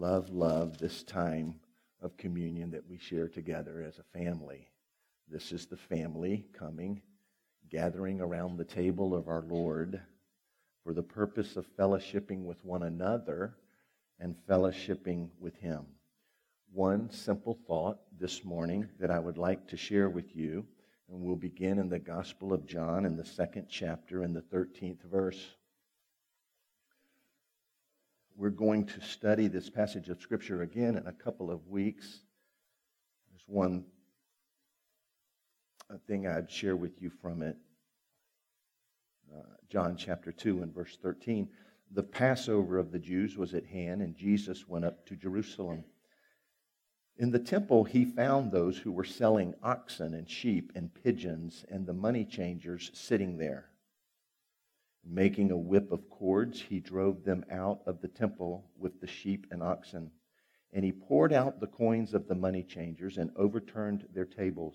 Love this time of communion that we share together as a family. This is the family coming, gathering around the table of our Lord for the purpose of fellowshipping with one another and fellowshipping with Him. One simple thought this morning that I would like to share with you, and we'll begin in the Gospel of John in the 2nd chapter in the 13th verse. We're going to study this passage of Scripture again in a couple of weeks. There's one thing I'd share with you from it. John chapter 2 and verse 13. The Passover of the Jews was at hand, and Jesus went up to Jerusalem. In the temple he found those who were selling oxen and sheep and pigeons and the money changers sitting there. Making a whip of cords, he drove them out of the temple with the sheep and oxen. And he poured out the coins of the money changers and overturned their tables.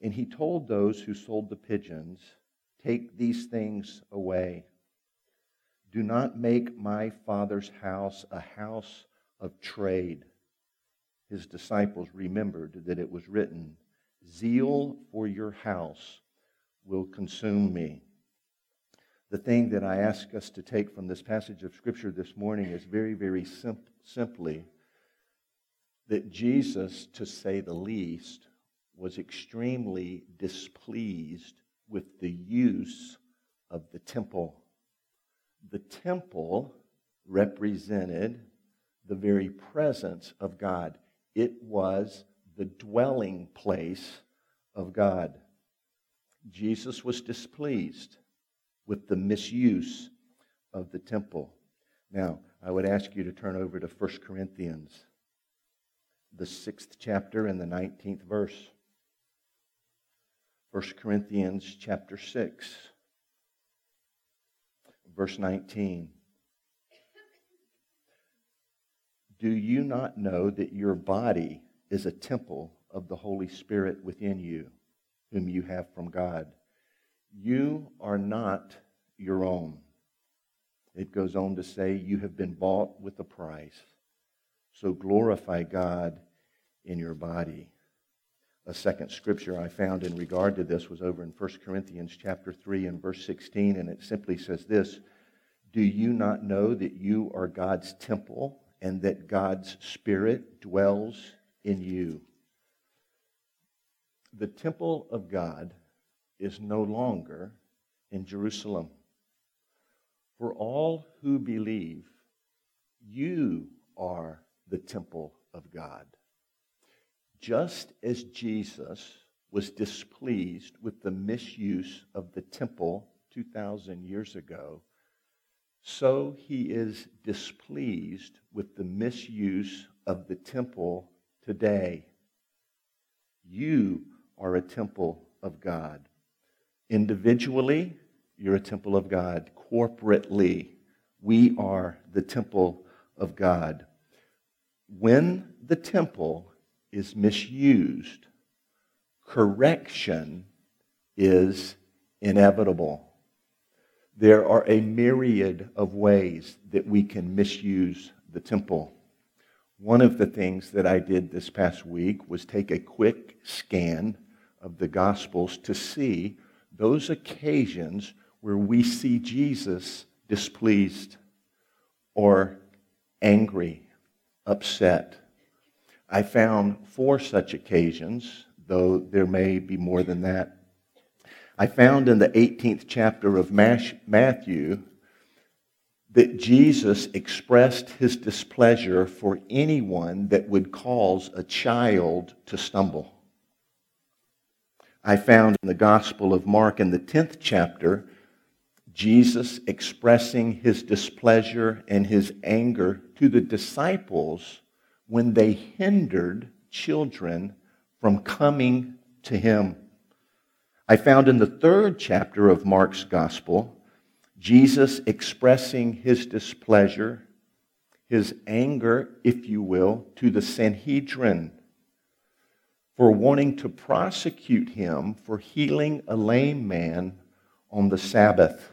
And he told those who sold the pigeons, "Take these things away. Do not make my Father's house a house of trade." His disciples remembered that it was written, "Zeal for your house will consume me." The thing that I ask us to take from this passage of Scripture this morning is very, very simply that Jesus, to say the least, was extremely displeased with the use of the temple. The temple represented the very presence of God. It was the dwelling place of God. Jesus was displeased with the misuse of the temple. Now, I would ask you to turn over to 1 Corinthians, the 6th chapter and the 19th verse. 1 Corinthians chapter 6, verse 19. Do you not know that your body is a temple of the Holy Spirit within you, whom you have from God? You are not your own. It goes on to say, you have been bought with a price. So glorify God in your body. A second scripture I found in regard to this was over in 1 Corinthians chapter 3 and verse 16, and it simply says this, "Do you not know that you are God's temple and that God's Spirit dwells in you?" The temple of God is no longer in Jerusalem. For all who believe, you are the temple of God. Just as Jesus was displeased with the misuse of the temple 2,000 years ago, so he is displeased with the misuse of the temple today. You are a temple of God. Individually, you're a temple of God. Corporately, we are the temple of God. When the temple is misused, correction is inevitable. There are a myriad of ways that we can misuse the temple. One of the things that I did this past week was take a quick scan of the Gospels to see those occasions where we see Jesus displeased or angry, upset. I found 4 such occasions, though there may be more than that. I found in the 18th chapter of Matthew that Jesus expressed his displeasure for anyone that would cause a child to stumble. I found in the Gospel of Mark in the 10th chapter, Jesus expressing his displeasure and his anger to the disciples when they hindered children from coming to him. I found in the 3rd chapter of Mark's Gospel, Jesus expressing his displeasure, his anger, if you will, to the Sanhedrin for wanting to prosecute him for healing a lame man on the Sabbath.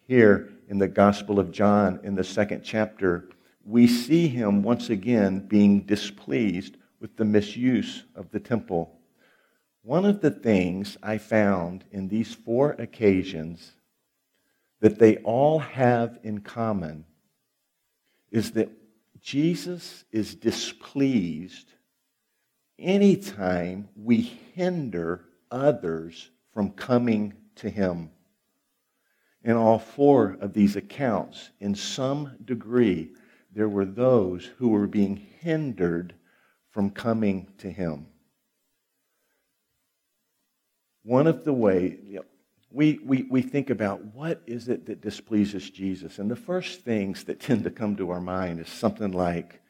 Here in the Gospel of John, in the 2nd chapter, we see him once again being displeased with the misuse of the temple. One of the things I found in these four occasions that they all have in common is that Jesus is displeased anytime we hinder others from coming to him. In all four of these accounts, in some degree, there were those who were being hindered from coming to him. One of the ways, we think about what is it that displeases Jesus. And the first things that tend to come to our mind is something like,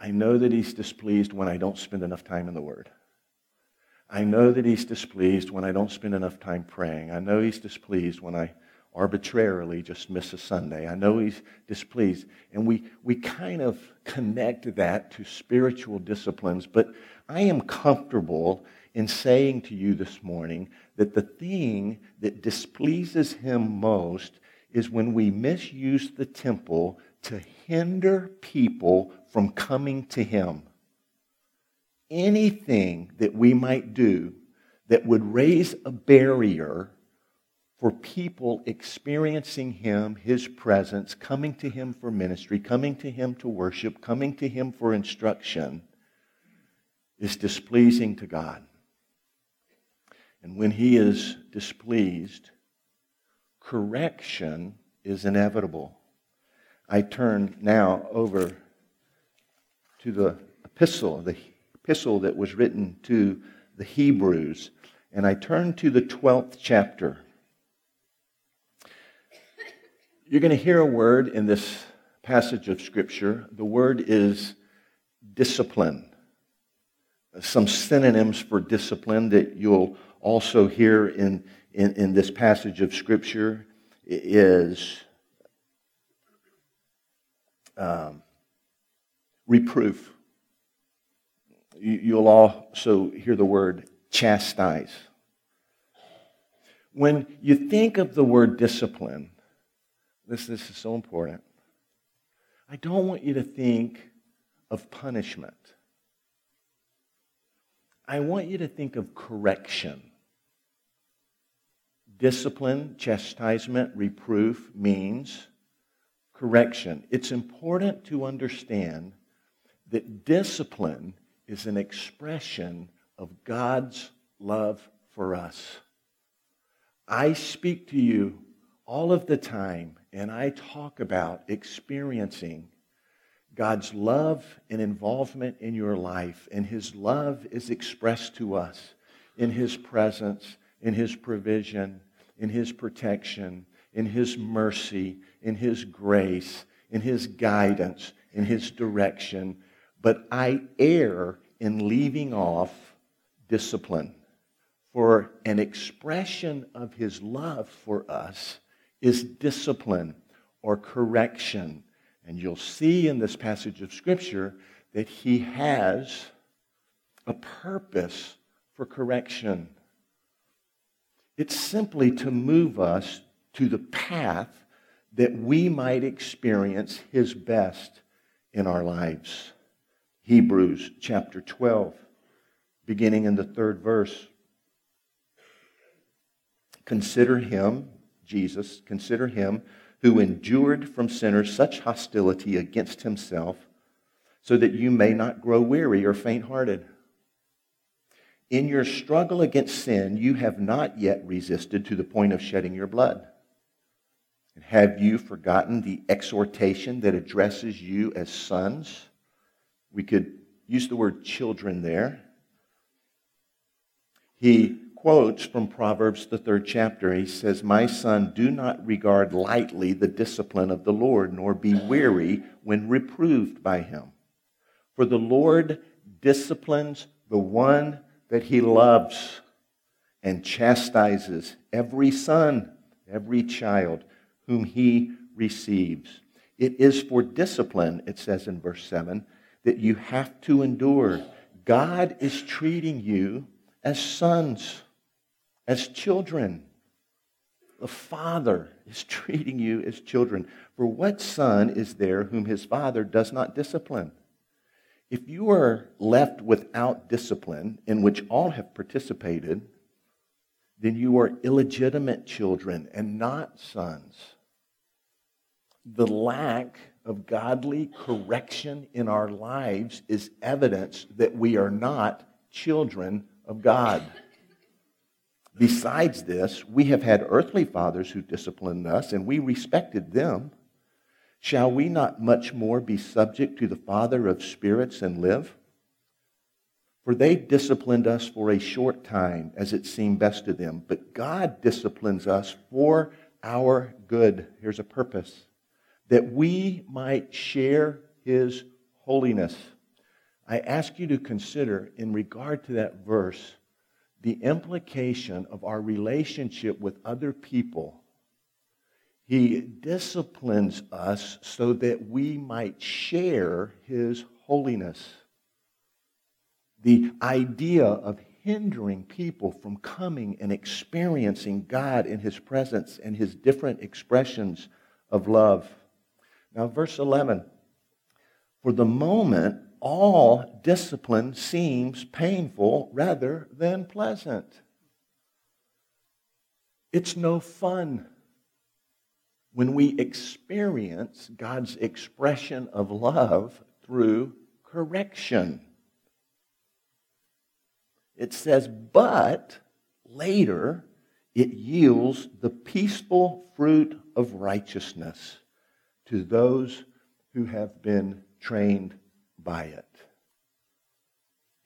I know that he's displeased when I don't spend enough time in the Word. I know that he's displeased when I don't spend enough time praying. I know he's displeased when I arbitrarily just miss a Sunday. I know he's displeased. And we kind of connect that to spiritual disciplines, but I am comfortable in saying to you this morning that the thing that displeases him most is when we misuse the temple to hinder people from coming to him. Anything that we might do that would raise a barrier for people experiencing him, his presence, coming to him for ministry, coming to him to worship, coming to him for instruction, is displeasing to God. And when he is displeased, correction is inevitable. I turn now over to the epistle that was written to the Hebrews, and I turn to the 12th chapter. You're going to hear a word in this passage of Scripture. The word is discipline. Some synonyms for discipline that you'll also hear in this passage of Scripture is reproof. You'll also hear the word chastise. When you think of the word discipline, this is so important, I don't want you to think of punishment. I want you to think of correction. Discipline, chastisement, reproof means correction. It's important to understand that discipline is an expression of God's love for us. I speak to you all of the time, and I talk about experiencing God's love and involvement in your life, and his love is expressed to us in his presence, in his provision, in his protection, in his mercy, in his grace, in his guidance, in his direction. But I err in leaving off discipline. For an expression of his love for us is discipline or correction. And you'll see in this passage of Scripture that he has a purpose for correction. It's simply to move us to the path that we might experience his best in our lives. Hebrews chapter 12, beginning in the 3rd verse. Consider him, Jesus, consider him who endured from sinners such hostility against himself, so that you may not grow weary or faint-hearted. In your struggle against sin, you have not yet resisted to the point of shedding your blood. And have you forgotten the exhortation that addresses you as sons? We could use the word children there. He quotes from Proverbs, the 3rd chapter. He says, "My son, do not regard lightly the discipline of the Lord, nor be weary when reproved by him. For the Lord disciplines the one that he loves and chastises every son, every child whom he receives. It is for discipline," it says in verse 7, "that you have to endure. God is treating you as sons, as children. The Father is treating you as children. For what son is there whom his father does not discipline? If you are left without discipline, in which all have participated, then you are illegitimate children and not sons. The lack of godly correction in our lives is evidence that we are not children of God. Besides this, we have had earthly fathers who disciplined us, and we respected them. Shall we not much more be subject to the Father of spirits and live? For they disciplined us for a short time, as it seemed best to them, but God disciplines us for our good. Here's a purpose, that we might share His holiness. I ask you to consider, in regard to that verse, the implication of our relationship with other people. He disciplines us so that we might share His holiness. The idea of hindering people from coming and experiencing God in His presence and His different expressions of love. Now, verse 11. For the moment, all discipline seems painful rather than pleasant. It's no fun when we experience God's expression of love through correction. It says, but later it yields the peaceful fruit of righteousness to those who have been trained by it.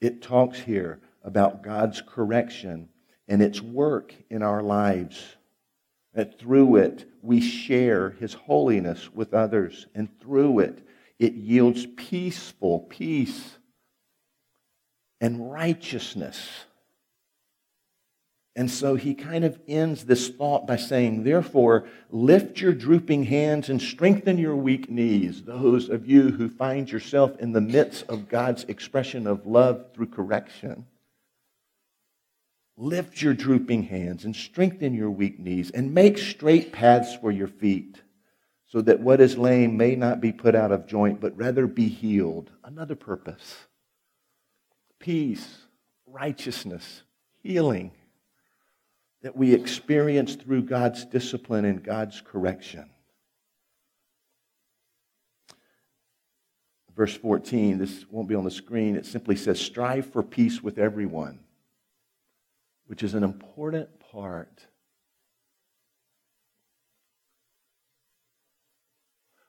It talks here about God's correction and its work in our lives, that through it we share His holiness with others, and through it, it yields peace and righteousness. And so he kind of ends this thought by saying, therefore, lift your drooping hands and strengthen your weak knees, those of you who find yourself in the midst of God's expression of love through correction. Lift your drooping hands and strengthen your weak knees and make straight paths for your feet so that what is lame may not be put out of joint, but rather be healed. Another purpose. Peace, righteousness, healing, that we experience through God's discipline and God's correction. Verse 14, this won't be on the screen, it simply says, strive for peace with everyone, which is an important part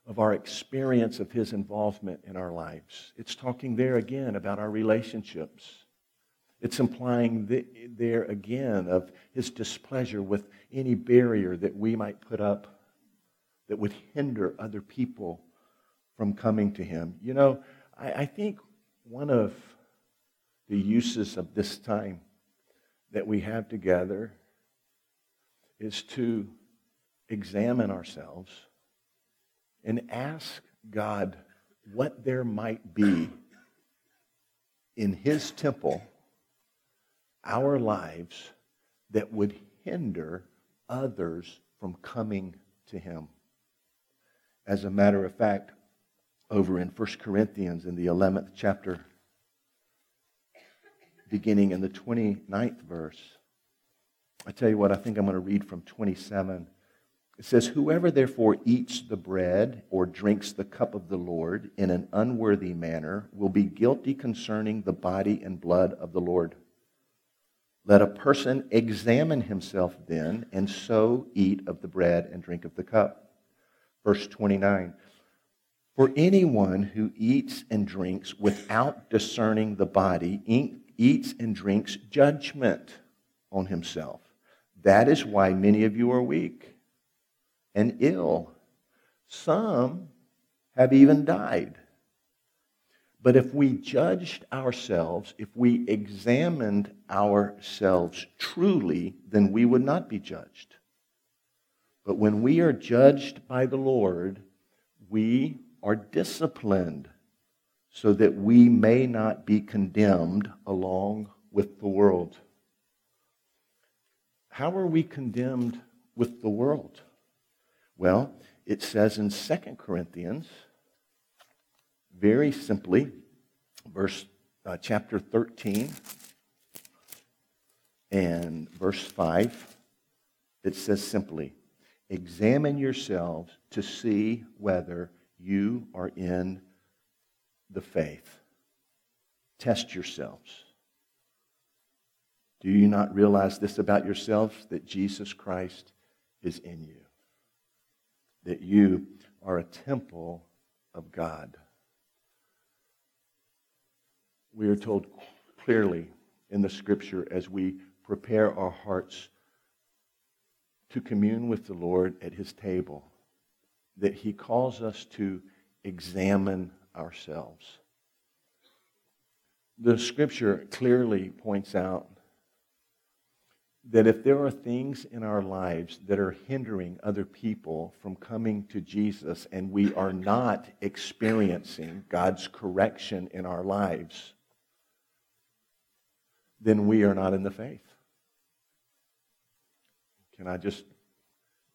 of our experience of His involvement in our lives. It's talking there again about our relationships. It's implying there again of His displeasure with any barrier that we might put up that would hinder other people from coming to Him. You know, I think one of the uses of this time that we have together is to examine ourselves and ask God what there might be in His temple, our lives, that would hinder others from coming to Him. As a matter of fact, over in 1 Corinthians in the 11th chapter, beginning in the 29th verse, I tell you what, I think I'm going to read from 27. It says, whoever therefore eats the bread or drinks the cup of the Lord in an unworthy manner will be guilty concerning the body and blood of the Lord. Let a person examine himself then, and so eat of the bread and drink of the cup. Verse 29, for anyone who eats and drinks without discerning the body eats and drinks judgment on himself. That is why many of you are weak and ill. Some have even died. But if we judged ourselves, if we examined ourselves truly, then we would not be judged. But when we are judged by the Lord, we are disciplined so that we may not be condemned along with the world. How are we condemned with the world? Well, it says in 2 Corinthians, very simply, chapter 13 and verse 5, it says simply, examine yourselves to see whether you are in the faith. Test yourselves. Do you not realize this about yourselves, that Jesus Christ is in you? That you are a temple of God. We are told clearly in the Scripture as we prepare our hearts to commune with the Lord at His table, that He calls us to examine ourselves. The Scripture clearly points out that if there are things in our lives that are hindering other people from coming to Jesus and we are not experiencing God's correction in our lives, then we are not in the faith.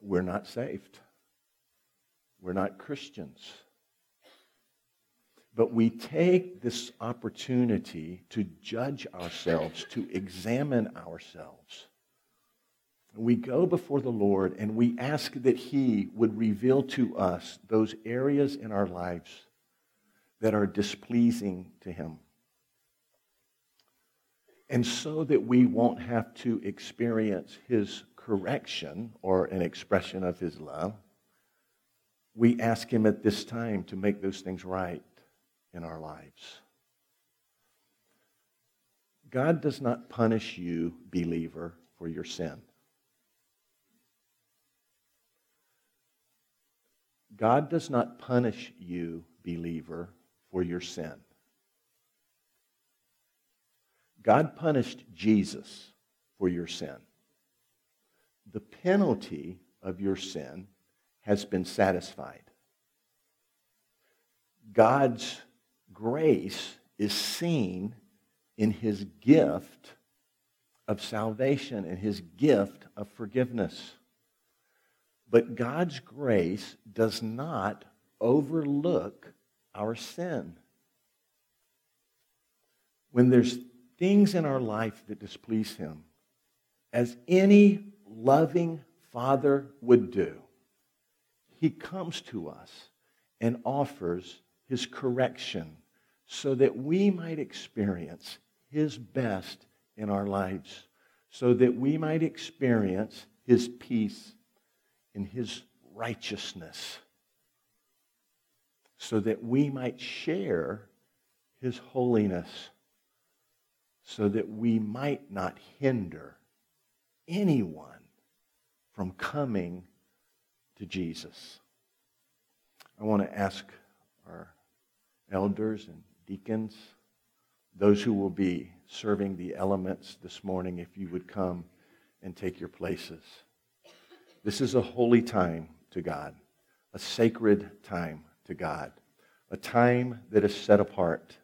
We're not saved. We're not Christians. But we take this opportunity to judge ourselves, to examine ourselves. We go before the Lord and we ask that He would reveal to us those areas in our lives that are displeasing to Him. And so that we won't have to experience His correction or an expression of His love, we ask Him at this time to make those things right in our lives. God does not punish you, believer, for your sin. God does not punish you, believer, for your sin. God punished Jesus for your sin. The penalty of your sin has been satisfied. God's grace is seen in His gift of salvation and His gift of forgiveness. But God's grace does not overlook our sin. When there's things in our life that displease Him, as any loving Father would do, He comes to us and offers His correction so that we might experience His best in our lives, so that we might experience His peace and His righteousness, so that we might share His holiness, so that we might not hinder anyone from coming to Jesus. I want to ask our elders and deacons, those who will be serving the elements this morning, if you would come and take your places. This is a holy time to God, a sacred time to God, a time that is set apart.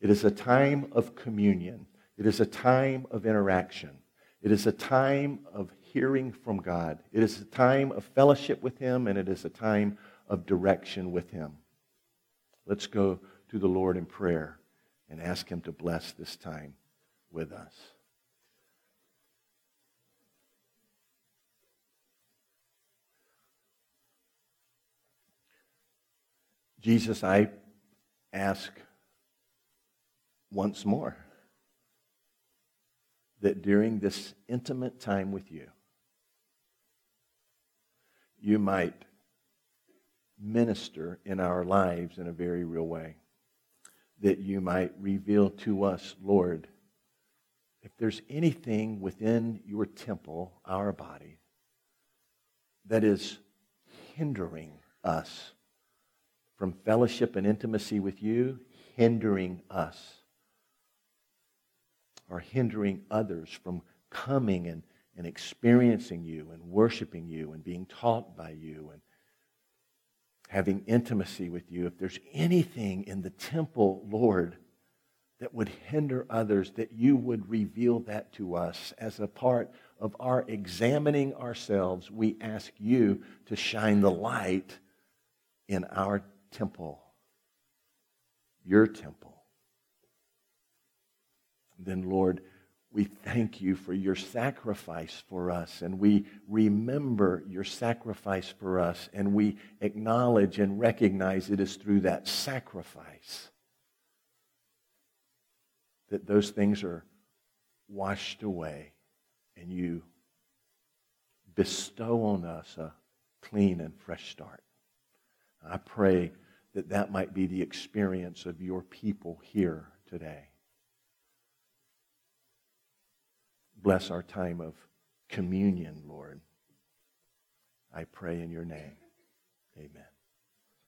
It is a time of communion. It is a time of interaction. It is a time of hearing from God. It is a time of fellowship with Him, and it is a time of direction with Him. Let's go to the Lord in prayer and ask Him to bless this time with us. Jesus, I ask once more that during this intimate time with You, You might minister in our lives in a very real way. That You might reveal to us, Lord, if there's anything within Your temple, our body, that is hindering us from fellowship and intimacy with You, hindering us, are hindering others from coming and experiencing You and worshiping You and being taught by You and having intimacy with You. If there's anything in the temple, Lord, that would hinder others, that You would reveal that to us as a part of our examining ourselves, we ask you to shine the light in our temple, your temple. Then, Lord, we thank you for your sacrifice for us, and we remember your sacrifice for us, and we acknowledge and recognize it is through that sacrifice that those things are washed away, and you bestow on us a clean and fresh start. I pray that that might be the experience of your people here today. Bless our time of communion, Lord. I pray in your name. Amen.